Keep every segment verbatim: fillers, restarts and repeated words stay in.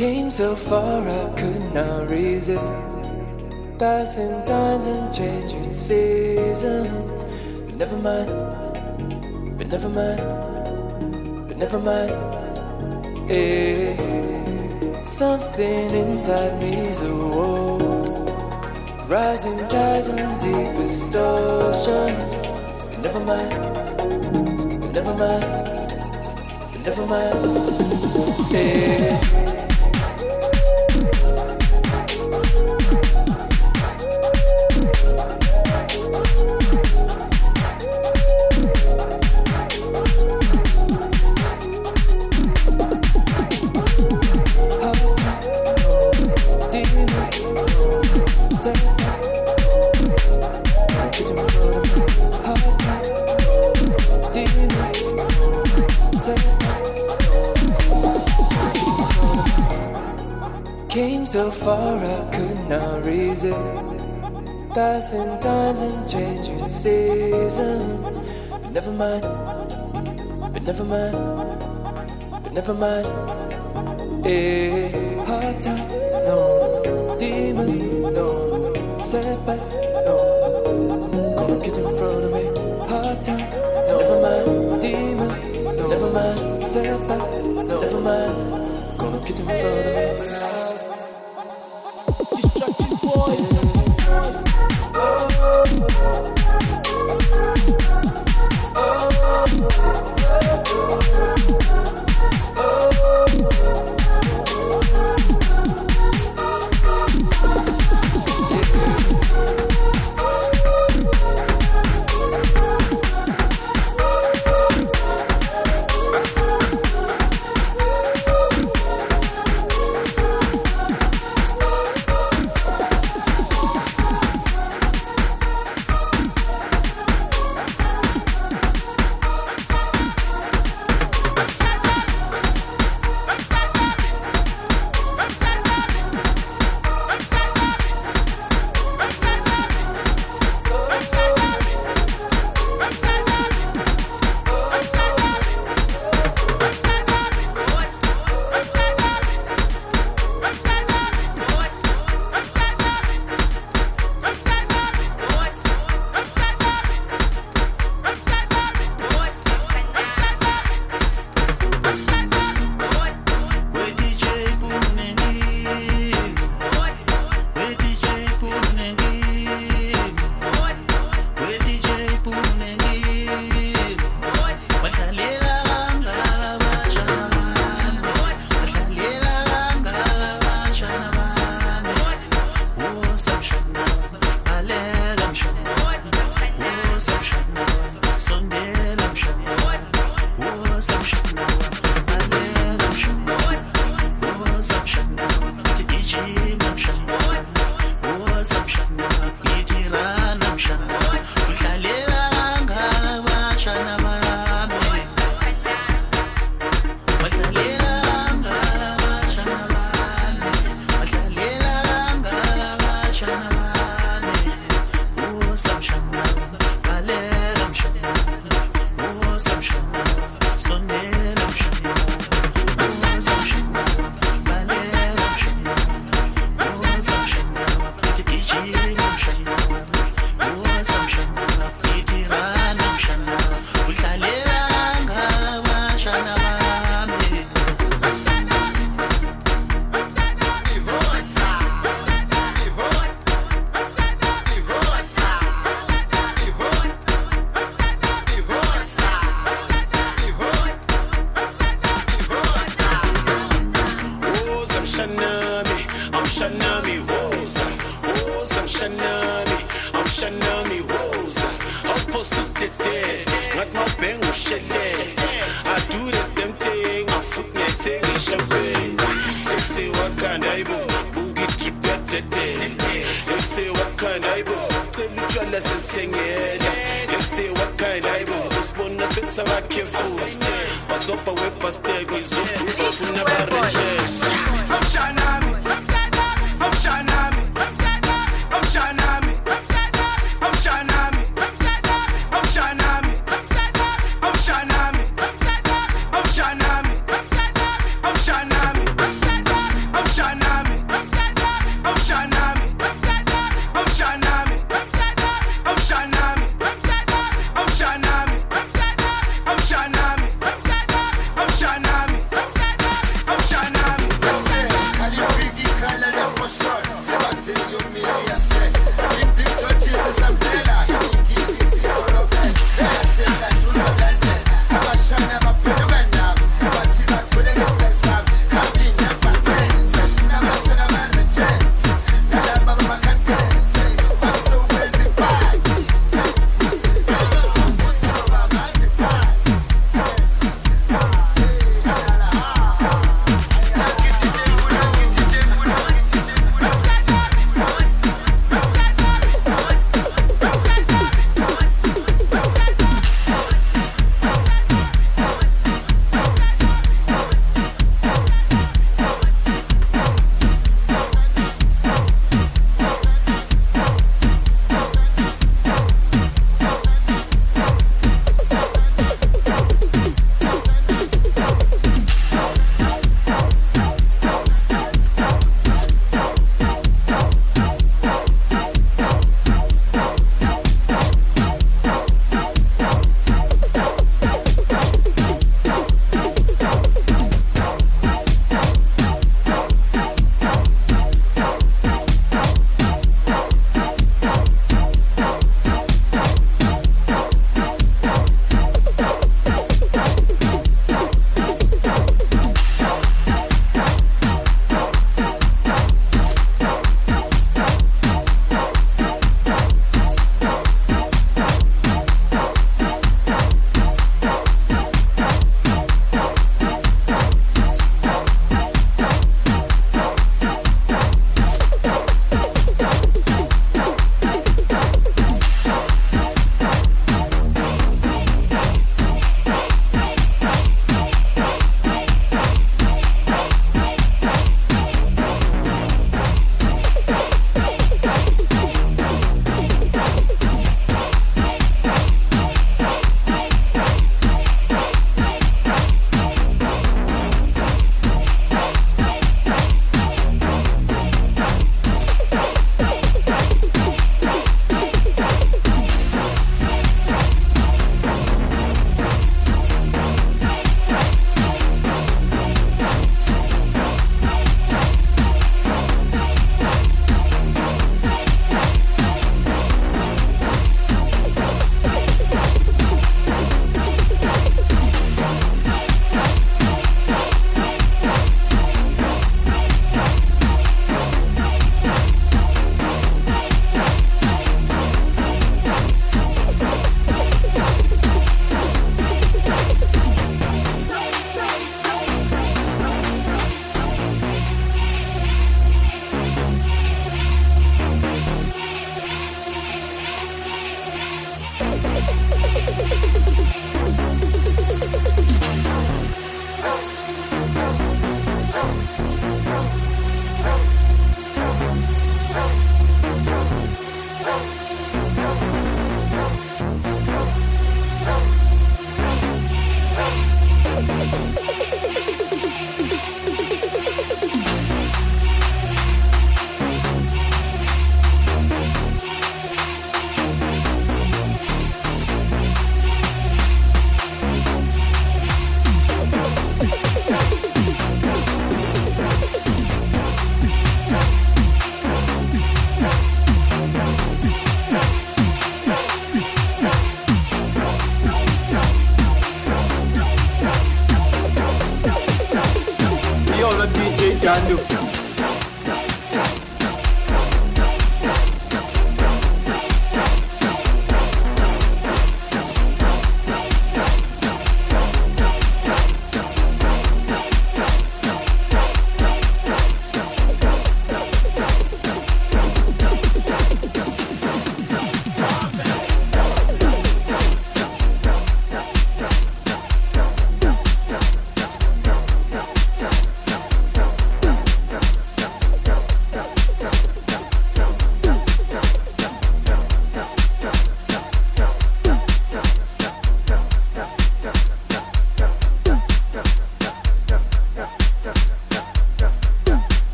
Came so far I could not resist, passing times and changing seasons. But never mind, but never mind, but never mind. Hey, something inside me's a wall, rising tides and deepest ocean. But never mind, but never mind, but never mind. Hey. Came so far I could not resist, passing times and changing seasons. But never mind, but never mind, but never mind. Eh, hard time, no, no, demon, no, no, setback, no, no, gonna get in front of me. Hard time, no, never mind, demon, no, never mind, setback, no, never mind, gonna get in front of me.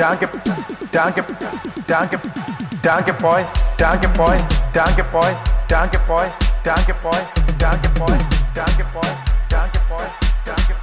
donkey, donkey, donkey, donkey boy, donkey boy, donkey boy, donkey boy, donkey boy, donkey boy, donkey boy, donkey boy, donkey boy.